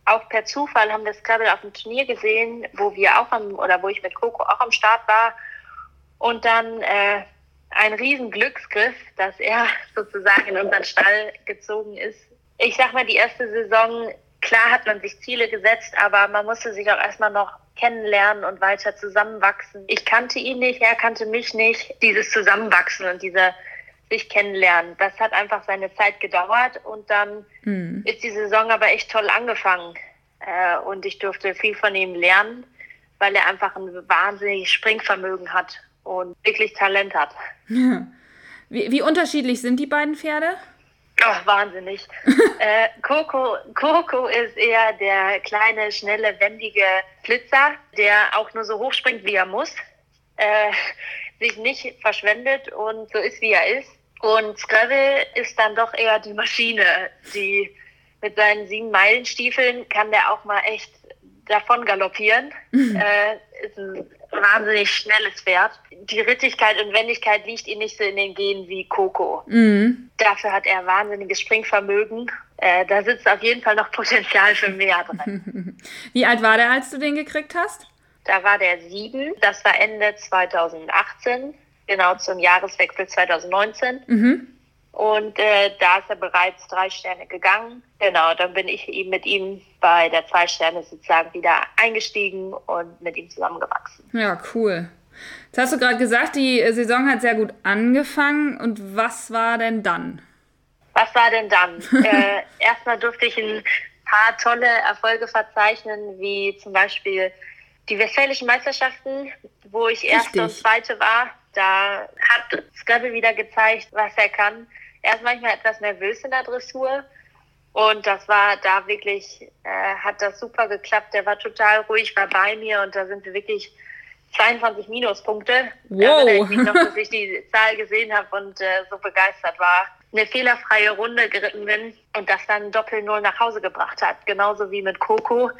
Auch per Zufall haben wir Scrabble auf dem Turnier gesehen, wo wir auch am, oder wo ich mit Coco auch am Start war. Und dann äh, ein riesen Glücksgriff, dass er sozusagen in unseren Stall gezogen ist. Ich sag mal, die erste Saison, klar hat man sich Ziele gesetzt, aber man musste sich auch erstmal noch kennenlernen und weiter zusammenwachsen. Ich kannte ihn nicht, er kannte mich nicht. Dieses Zusammenwachsen und diese sich kennenlernen. Das hat einfach seine Zeit gedauert und dann mhm. ist die Saison aber echt toll angefangen. Äh, und ich durfte viel von ihm lernen, weil er einfach ein wahnsinniges Springvermögen hat und wirklich Talent hat. Ja. Wie, wie unterschiedlich sind die beiden Pferde? Oh, wahnsinnig. äh, Coco, Coco ist eher der kleine, schnelle, wendige Flitzer, der auch nur so hoch springt, wie er muss, äh, sich nicht verschwendet und so ist, wie er ist. Und Scrabble ist dann doch eher die Maschine, die mit seinen sieben Meilenstiefeln kann der auch mal echt davon galoppieren. Mhm. Äh, ist ein wahnsinnig schnelles Pferd. Die Rittigkeit und Wendigkeit liegt ihm nicht so in den Genen wie Coco. Mhm. Dafür hat er wahnsinniges Springvermögen. Äh, da sitzt auf jeden Fall noch Potenzial für mehr drin. Wie alt war der, als du den gekriegt hast? Da war der sieben. Das war Ende zweitausendachtzehn, genau zum Jahreswechsel zweitausendneunzehn. Mhm. Und äh, da ist er bereits drei Sterne gegangen. Genau, dann bin ich eben mit ihm bei der zwei Sterne sozusagen wieder eingestiegen und mit ihm zusammengewachsen. Ja, cool. Jetzt hast du gerade gesagt, die Saison hat sehr gut angefangen. Und was war denn dann? Was war denn dann? äh, erstmal durfte ich ein paar tolle Erfolge verzeichnen, wie zum Beispiel die Westfälischen Meisterschaften, wo ich Erste und Zweite war. Da hat Scrabble wieder gezeigt, was er kann. Er ist manchmal etwas nervös in der Dressur und das war da wirklich, äh, hat das super geklappt. Der war total ruhig, war bei mir und da sind wir wirklich zweiundzwanzig Minuspunkte. Wow. Ich mich noch, dass ich die Zahl gesehen habe und äh, so begeistert war. Eine fehlerfreie Runde geritten bin und das dann Doppel-Null nach Hause gebracht hat. Genauso wie mit Coco,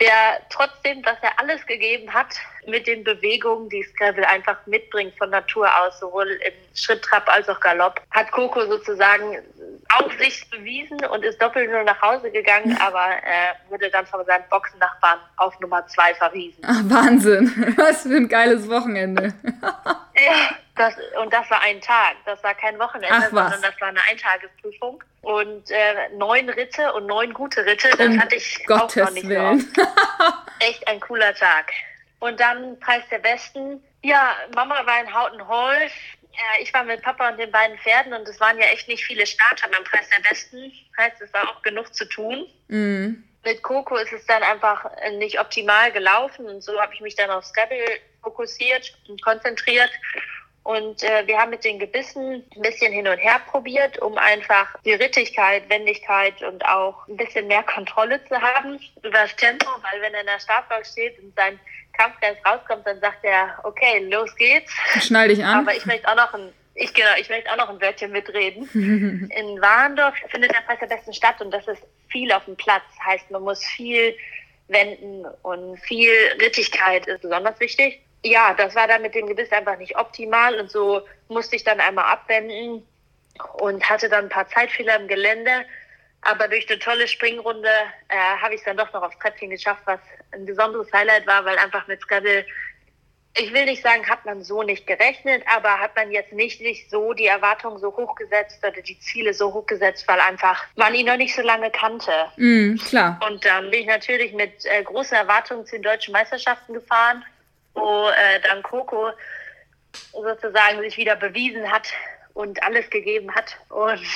der trotzdem, dass er alles gegeben hat, mit den Bewegungen, die Scrabble einfach mitbringt von Natur aus, sowohl im Schritttrab als auch Galopp, hat Coco sozusagen auf sich bewiesen und ist doppelt nur nach Hause gegangen, aber äh, wurde dann von seinen Boxennachbarn auf Nummer zwei verwiesen. Ach, Wahnsinn, was für ein geiles Wochenende. Ja, das, und das war ein Tag, das war kein Wochenende, Ach, sondern das war eine Eintagesprüfung. Und äh, neun Ritte und neun gute Ritte, das um hatte ich Gottes auch noch nicht Willen. So oft. Echt ein cooler Tag. Und dann Preis der Besten. Ja, Mama war in Houghton Hall. Äh, ich war mit Papa und den beiden Pferden und es waren ja echt nicht viele Starter beim Preis der Besten. Heißt, es war auch genug zu tun. Mhm. Mit Coco ist es dann einfach nicht optimal gelaufen und so habe ich mich dann auf Scrabble fokussiert und konzentriert. Und äh, wir haben mit den Gebissen ein bisschen hin und her probiert, um einfach die Rittigkeit, Wendigkeit und auch ein bisschen mehr Kontrolle zu haben über das Tempo, weil wenn er in der Startbox steht und sein Kampfgeist rauskommt, dann sagt er, okay, los geht's. Schnall dich an. Aber ich möchte auch noch ein, ich, genau, ich möchte auch noch ein Wörtchen mitreden. In Warndorf findet der Preis der Besten statt und das ist viel auf dem Platz. Heißt, man muss viel wenden und viel Rittigkeit ist besonders wichtig. Ja, das war dann mit dem Gebiss einfach nicht optimal und so musste ich dann einmal abwenden und hatte dann ein paar Zeitfehler im Gelände. Aber durch eine tolle Springrunde äh, habe ich es dann doch noch aufs Treppchen geschafft, was ein besonderes Highlight war, weil einfach mit Scrabble, ich will nicht sagen, hat man so nicht gerechnet, aber hat man jetzt nicht, nicht so die Erwartungen so hoch gesetzt oder die Ziele so hoch gesetzt, weil einfach man ihn noch nicht so lange kannte. Mm, klar. Und dann bin ich natürlich mit äh, großen Erwartungen zu den deutschen Meisterschaften gefahren, wo äh, dann Coco sozusagen sich wieder bewiesen hat und alles gegeben hat und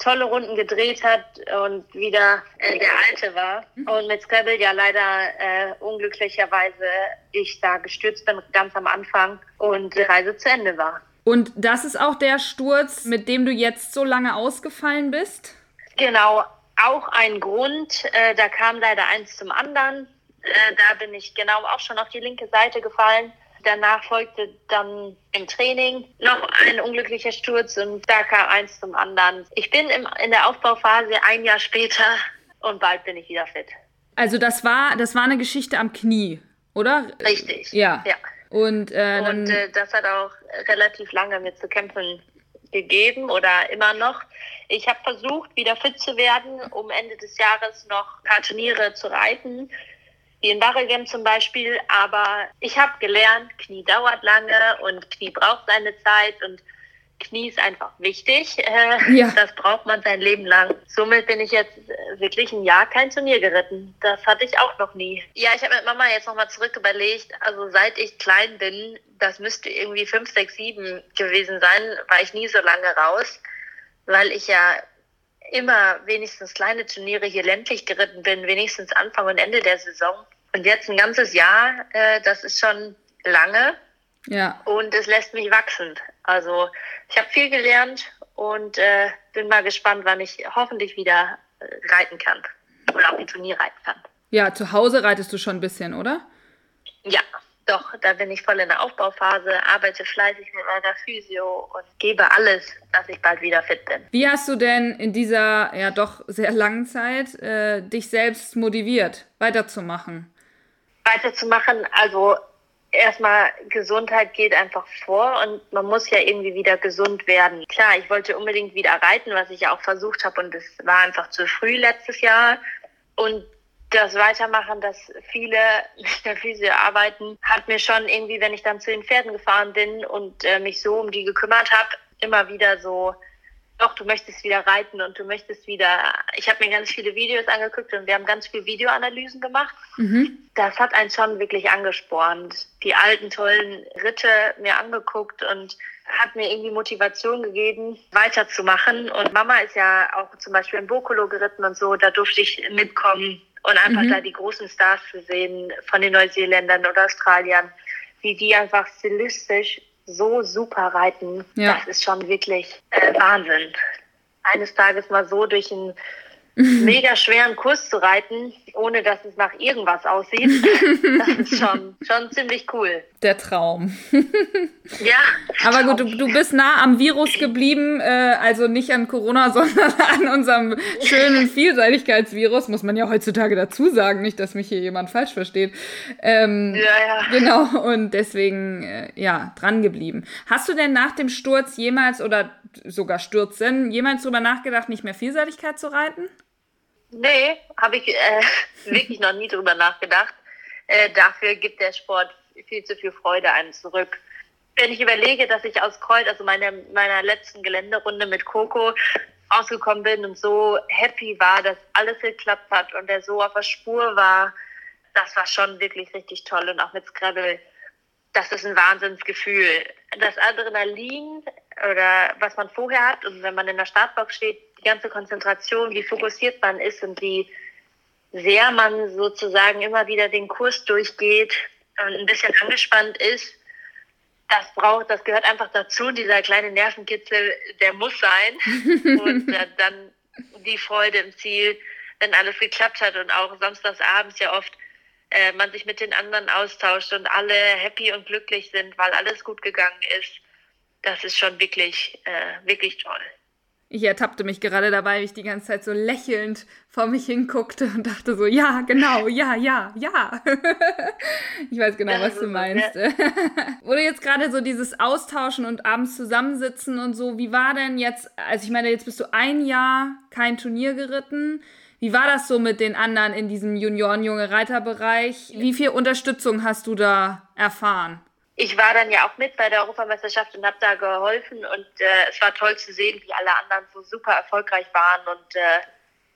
tolle Runden gedreht hat und wieder äh, der Alte war. Und mit Scrabble ja leider äh, unglücklicherweise ich da gestürzt bin ganz am Anfang und die Reise zu Ende war. Und das ist auch der Sturz, mit dem du jetzt so lange ausgefallen bist? Genau, auch ein Grund. Äh, da kam leider eins zum anderen. Da bin ich genau auch schon auf die linke Seite gefallen. Danach folgte dann im Training noch ein unglücklicher Sturz und da kam eins zum anderen. Ich bin im, in der Aufbauphase ein Jahr später und bald bin ich wieder fit. Also das war, das war eine Geschichte am Knie, oder? Richtig, ja. ja. Und, äh, und äh, das hat auch relativ lange mit zu kämpfen gegeben oder immer noch. Ich habe versucht, wieder fit zu werden, um Ende des Jahres noch ein paar Turniere zu reiten. In Barregem zum Beispiel, aber ich habe gelernt, Knie dauert lange und Knie braucht seine Zeit und Knie ist einfach wichtig. Äh, ja. Das braucht man sein Leben lang. Somit bin ich jetzt wirklich ein Jahr kein Turnier geritten. Das hatte ich auch noch nie. Ja, ich habe mit Mama jetzt nochmal zurück überlegt, also seit ich klein bin, das müsste irgendwie fünf, sechs, sieben gewesen sein, war ich nie so lange raus, weil ich ja immer wenigstens kleine Turniere hier ländlich geritten bin, wenigstens Anfang und Ende der Saison. Und jetzt ein ganzes Jahr, äh, das ist schon lange. Ja. Und es lässt mich wachsen. Also ich habe viel gelernt und äh, bin mal gespannt, wann ich hoffentlich wieder reiten kann oder auf ein Turnier reiten kann. Ja, zu Hause reitest du schon ein bisschen, oder? Ja, doch. Da bin ich voll in der Aufbauphase, arbeite fleißig mit meiner Physio und gebe alles, dass ich bald wieder fit bin. Wie hast du denn in dieser ja doch sehr langen Zeit äh, dich selbst motiviert, weiterzumachen? Weiterzumachen, also erstmal, Gesundheit geht einfach vor und man muss ja irgendwie wieder gesund werden. Klar, ich wollte unbedingt wieder reiten, was ich ja auch versucht habe und es war einfach zu früh letztes Jahr. Und das Weitermachen, dass viele mit der Physio arbeiten, hat mir schon irgendwie, wenn ich dann zu den Pferden gefahren bin und äh, mich so um die gekümmert habe, immer wieder so, doch, du möchtest wieder reiten und du möchtest wieder... Ich habe mir ganz viele Videos angeguckt und wir haben ganz viele Videoanalysen gemacht. Mhm. Das hat einen schon wirklich angespornt. Die alten, tollen Ritte mir angeguckt und hat mir irgendwie Motivation gegeben, weiterzumachen. Und Mama ist ja auch zum Beispiel in Bokolo geritten und so, da durfte ich mitkommen und einfach mhm. da die großen Stars zu sehen von den Neuseeländern oder Australiern, wie die einfach stilistisch so super reiten, ja. Das ist schon wirklich äh, Wahnsinn. Eines Tages mal so durch einen mega schweren Kurs zu reiten, ohne dass es nach irgendwas aussieht, das ist schon, schon ziemlich cool. Der Traum. Ja. Aber gut, du, du bist nah am Virus geblieben, äh, also nicht an Corona, sondern an unserem schönen Vielseitigkeitsvirus, muss man ja heutzutage dazu sagen, nicht, dass mich hier jemand falsch versteht. Ähm, ja, ja. Genau, und deswegen, äh, ja, dran geblieben. Hast du denn nach dem Sturz jemals oder sogar Stürzen jemals drüber nachgedacht, nicht mehr Vielseitigkeit zu reiten? Nee, habe ich äh, wirklich noch nie drüber nachgedacht. Äh, dafür gibt der Sport viel zu viel Freude einem zurück. Wenn ich überlege, dass ich aus Kreuz, also meiner meiner letzten Geländerunde mit Coco ausgekommen bin und so happy war, dass alles geklappt hat und er so auf der Spur war, das war schon wirklich richtig toll. Und auch mit Scrabble, das ist ein Wahnsinnsgefühl. Das Adrenalin oder was man vorher hat und wenn man in der Startbox steht, die ganze Konzentration, wie fokussiert man ist und wie sehr man sozusagen immer wieder den Kurs durchgeht und ein bisschen angespannt ist, das braucht, das gehört einfach dazu, dieser kleine Nervenkitzel, der muss sein. Und dann die Freude im Ziel, wenn alles geklappt hat und auch samstags abends ja oft äh, man sich mit den anderen austauscht und alle happy und glücklich sind, weil alles gut gegangen ist. Das ist schon wirklich, äh, wirklich toll. Ich ertappte mich gerade dabei, wie ich die ganze Zeit so lächelnd vor mich hinguckte und dachte so, ja, genau, ja, ja, ja. Ich weiß genau, was du meinst. Wurde jetzt gerade so dieses Austauschen und abends zusammensitzen und so, wie war denn jetzt, also ich meine, jetzt bist du ein Jahr kein Turnier geritten. Wie war das so mit den anderen in diesem Junioren-Junge-Reiterbereich? Wie viel Unterstützung hast du da erfahren? Ich war dann ja auch mit bei der Europameisterschaft und habe da geholfen und äh, es war toll zu sehen, wie alle anderen so super erfolgreich waren und äh,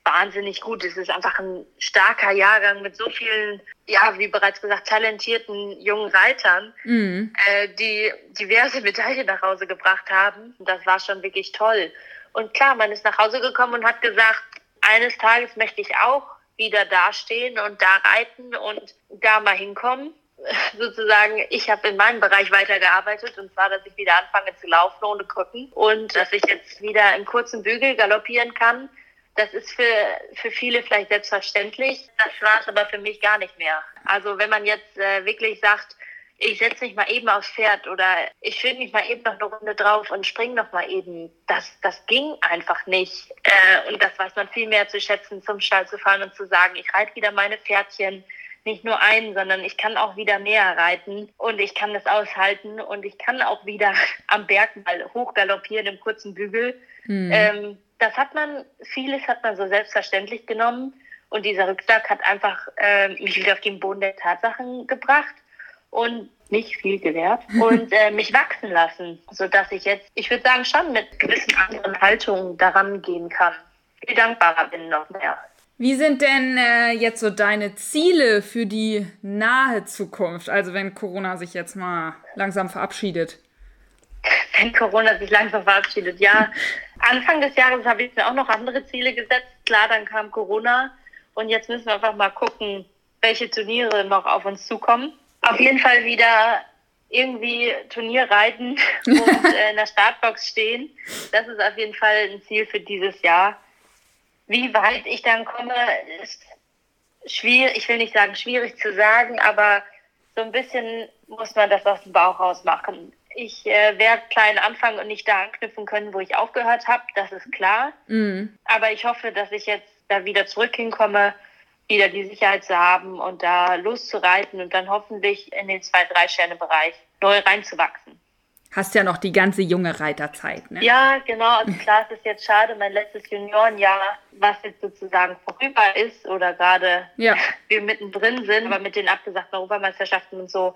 wahnsinnig gut. Es ist einfach ein starker Jahrgang mit so vielen, ja, wie bereits gesagt, talentierten jungen Reitern, mhm. äh, die diverse Medaillen nach Hause gebracht haben. Das war schon wirklich toll. Und klar, man ist nach Hause gekommen und hat gesagt, eines Tages möchte ich auch wieder dastehen und da reiten und da mal hinkommen. Sozusagen, ich habe in meinem Bereich weitergearbeitet und zwar, dass ich wieder anfange zu laufen ohne Krücken und dass ich jetzt wieder im kurzen Bügel galoppieren kann. Das ist für, für viele vielleicht selbstverständlich, das war es aber für mich gar nicht mehr. Also wenn man jetzt äh, wirklich sagt, ich setze mich mal eben aufs Pferd oder ich schwinge mich mal eben noch eine Runde drauf und springe noch mal eben, das, das ging einfach nicht. Äh, und das weiß man viel mehr zu schätzen, zum Stall zu fahren und zu sagen, ich reite wieder meine Pferdchen. Nicht nur einen, sondern ich kann auch wieder mehr reiten und ich kann das aushalten und ich kann auch wieder am Berg mal hochgaloppieren im kurzen Bügel. Mhm. Ähm, das hat man, vieles hat man so selbstverständlich genommen und dieser Rückschlag hat einfach äh, mich wieder auf den Boden der Tatsachen gebracht und nicht viel gelehrt und äh, mich wachsen lassen, sodass ich jetzt, ich würde sagen, schon mit gewissen anderen Haltungen daran gehen kann. Viel dankbarer bin noch mehr. Wie sind denn äh, jetzt so deine Ziele für die nahe Zukunft? Also wenn Corona sich jetzt mal langsam verabschiedet. Wenn Corona sich langsam verabschiedet, ja. Anfang des Jahres habe ich mir auch noch andere Ziele gesetzt. Klar, dann kam Corona und jetzt müssen wir einfach mal gucken, welche Turniere noch auf uns zukommen. Auf jeden Fall wieder irgendwie Turnier reiten und äh, in der Startbox stehen. Das ist auf jeden Fall ein Ziel für dieses Jahr. Wie weit ich dann komme, ist schwierig, ich will nicht sagen schwierig zu sagen, aber so ein bisschen muss man das aus dem Bauch raus machen. Ich äh, werde klein anfangen und nicht da anknüpfen können, wo ich aufgehört habe, das ist klar. Mhm. Aber ich hoffe, dass ich jetzt da wieder zurück hinkomme, wieder die Sicherheit zu haben und da loszureiten und dann hoffentlich in den zwei-drei-Sterne-Bereich neu reinzuwachsen. Hast ja noch die ganze junge Reiterzeit, ne? Ja, genau. Also klar, es ist jetzt schade, mein letztes Juniorenjahr, was jetzt sozusagen vorüber ist oder gerade ja. wir mittendrin sind, aber mit den abgesagten Europameisterschaften und so,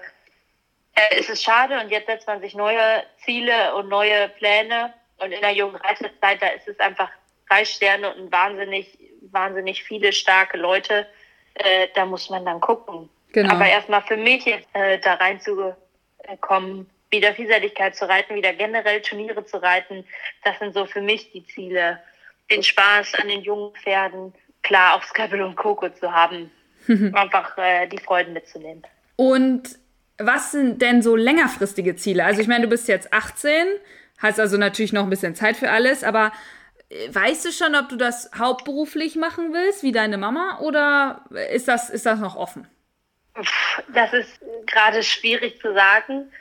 äh, ist es schade und jetzt setzt man sich neue Ziele und neue Pläne und in der jungen Reiterzeit, da ist es einfach drei Sterne und wahnsinnig, wahnsinnig viele starke Leute, äh, da muss man dann gucken. Genau. Aber erstmal für mich äh, da reinzukommen, wieder Vielseitigkeit zu reiten, wieder generell Turniere zu reiten. Das sind so für mich die Ziele. Den Spaß an den jungen Pferden, klar auf Scrabble und Coco zu haben. Einfach äh, die Freuden mitzunehmen. Und was sind denn so längerfristige Ziele? Also ich meine, du bist jetzt achtzehn, hast also natürlich noch ein bisschen Zeit für alles, aber weißt du schon, ob du das hauptberuflich machen willst, wie deine Mama, oder ist das, ist das noch offen? Das ist gerade schwierig zu sagen.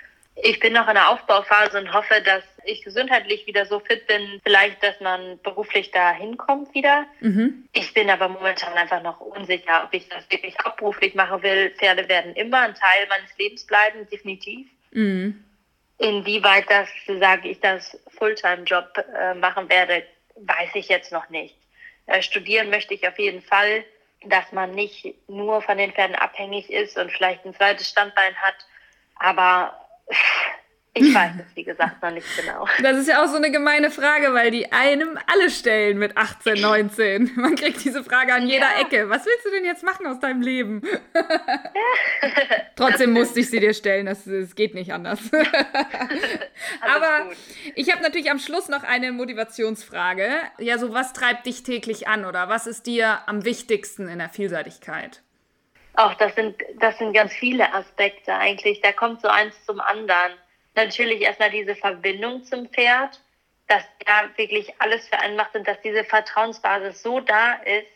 Ich bin noch in der Aufbauphase und hoffe, dass ich gesundheitlich wieder so fit bin, vielleicht, dass man beruflich da hinkommt wieder. Mhm. Ich bin aber momentan einfach noch unsicher, ob ich das wirklich auch beruflich machen will. Pferde werden immer ein Teil meines Lebens bleiben, definitiv. Mhm. Inwieweit das, sage ich, das Fulltime-Job äh, machen werde, weiß ich jetzt noch nicht. Äh, studieren möchte ich auf jeden Fall, dass man nicht nur von den Pferden abhängig ist und vielleicht ein zweites Standbein hat, aber ich weiß es, wie gesagt, noch nicht genau. Das ist ja auch so eine gemeine Frage, weil die einem alle stellen mit achtzehn, neunzehn. Man kriegt diese Frage an jeder ja. Ecke. Was willst du denn jetzt machen aus deinem Leben? Ja. Trotzdem musste ich sie dir stellen, das, das geht nicht anders. Aber ich habe natürlich am Schluss noch eine Motivationsfrage. Ja, so was treibt dich täglich an oder was ist dir am wichtigsten in der Vielseitigkeit? Ach, das sind, das sind ganz viele Aspekte eigentlich. Da kommt so eins zum anderen. Natürlich erstmal diese Verbindung zum Pferd, dass er wirklich alles für einen macht und dass diese Vertrauensbasis so da ist,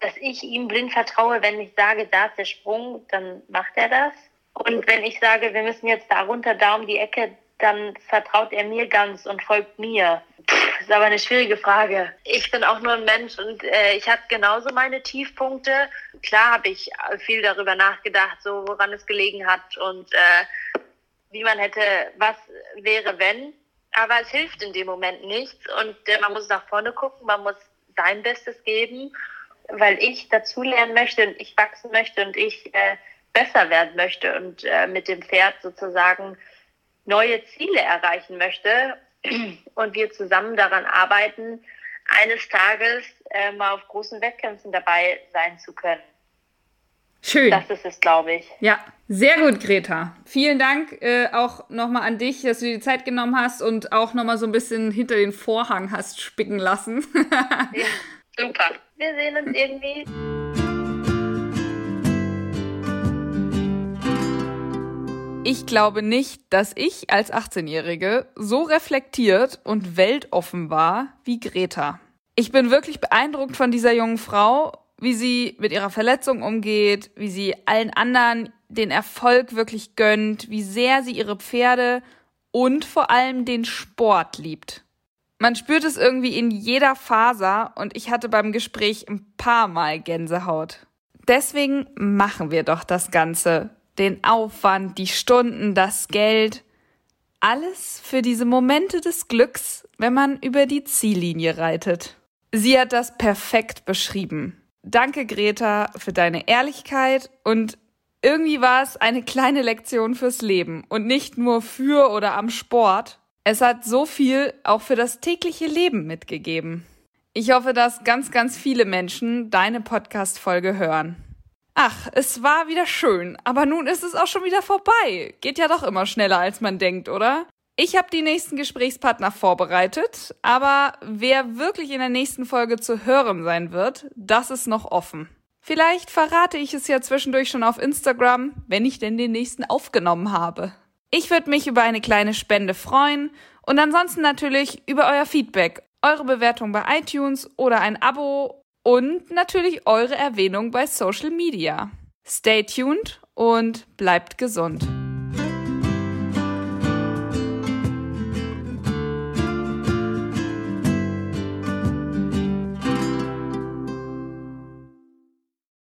dass ich ihm blind vertraue, wenn ich sage, da ist der Sprung, dann macht er das. Und wenn ich sage, wir müssen jetzt da runter, da um die Ecke, dann vertraut er mir ganz und folgt mir. Pff, ist aber eine schwierige Frage. Ich bin auch nur ein Mensch und äh, ich habe genauso meine Tiefpunkte. Klar habe ich viel darüber nachgedacht, so woran es gelegen hat und äh, wie man hätte, was wäre, wenn. Aber es hilft in dem Moment nichts und äh, man muss nach vorne gucken, man muss sein Bestes geben, weil ich dazulernen möchte und ich wachsen möchte und ich äh, besser werden möchte und äh, mit dem Pferd sozusagen neue Ziele erreichen möchte. Und wir zusammen daran arbeiten, eines Tages äh, mal auf großen Wettkämpfen dabei sein zu können. Schön. Das ist es, glaube ich. Ja, sehr gut, Greta. Vielen Dank äh, auch nochmal an dich, dass du dir die Zeit genommen hast und auch nochmal so ein bisschen hinter den Vorhang hast spicken lassen. Ja, super. Wir sehen uns irgendwie. Ich glaube nicht, dass ich als achtzehnjährige so reflektiert und weltoffen war wie Greta. Ich bin wirklich beeindruckt von dieser jungen Frau, wie sie mit ihrer Verletzung umgeht, wie sie allen anderen den Erfolg wirklich gönnt, wie sehr sie ihre Pferde und vor allem den Sport liebt. Man spürt es irgendwie in jeder Faser und ich hatte beim Gespräch ein paar Mal Gänsehaut. Deswegen machen wir doch das Ganze. Den Aufwand, die Stunden, das Geld, alles für diese Momente des Glücks, wenn man über die Ziellinie reitet. Sie hat das perfekt beschrieben. Danke, Greta, für deine Ehrlichkeit und Irgendwie war es eine kleine Lektion fürs Leben und nicht nur für oder am Sport. Es hat so viel auch für das tägliche Leben mitgegeben. Ich hoffe, dass ganz, ganz viele Menschen deine Podcast-Folge hören. Ach, es war wieder schön, aber nun ist es auch schon wieder vorbei. Geht ja doch immer schneller, als man denkt, oder? Ich habe die nächsten Gesprächspartner vorbereitet, aber wer wirklich in der nächsten Folge zu hören sein wird, das ist noch offen. Vielleicht verrate ich es ja zwischendurch schon auf Instagram, wenn ich denn den nächsten aufgenommen habe. Ich würde mich über eine kleine Spende freuen und ansonsten natürlich über euer Feedback, eure Bewertung bei iTunes oder ein Abo und natürlich eure Erwähnung bei Social Media. Stay tuned und bleibt gesund.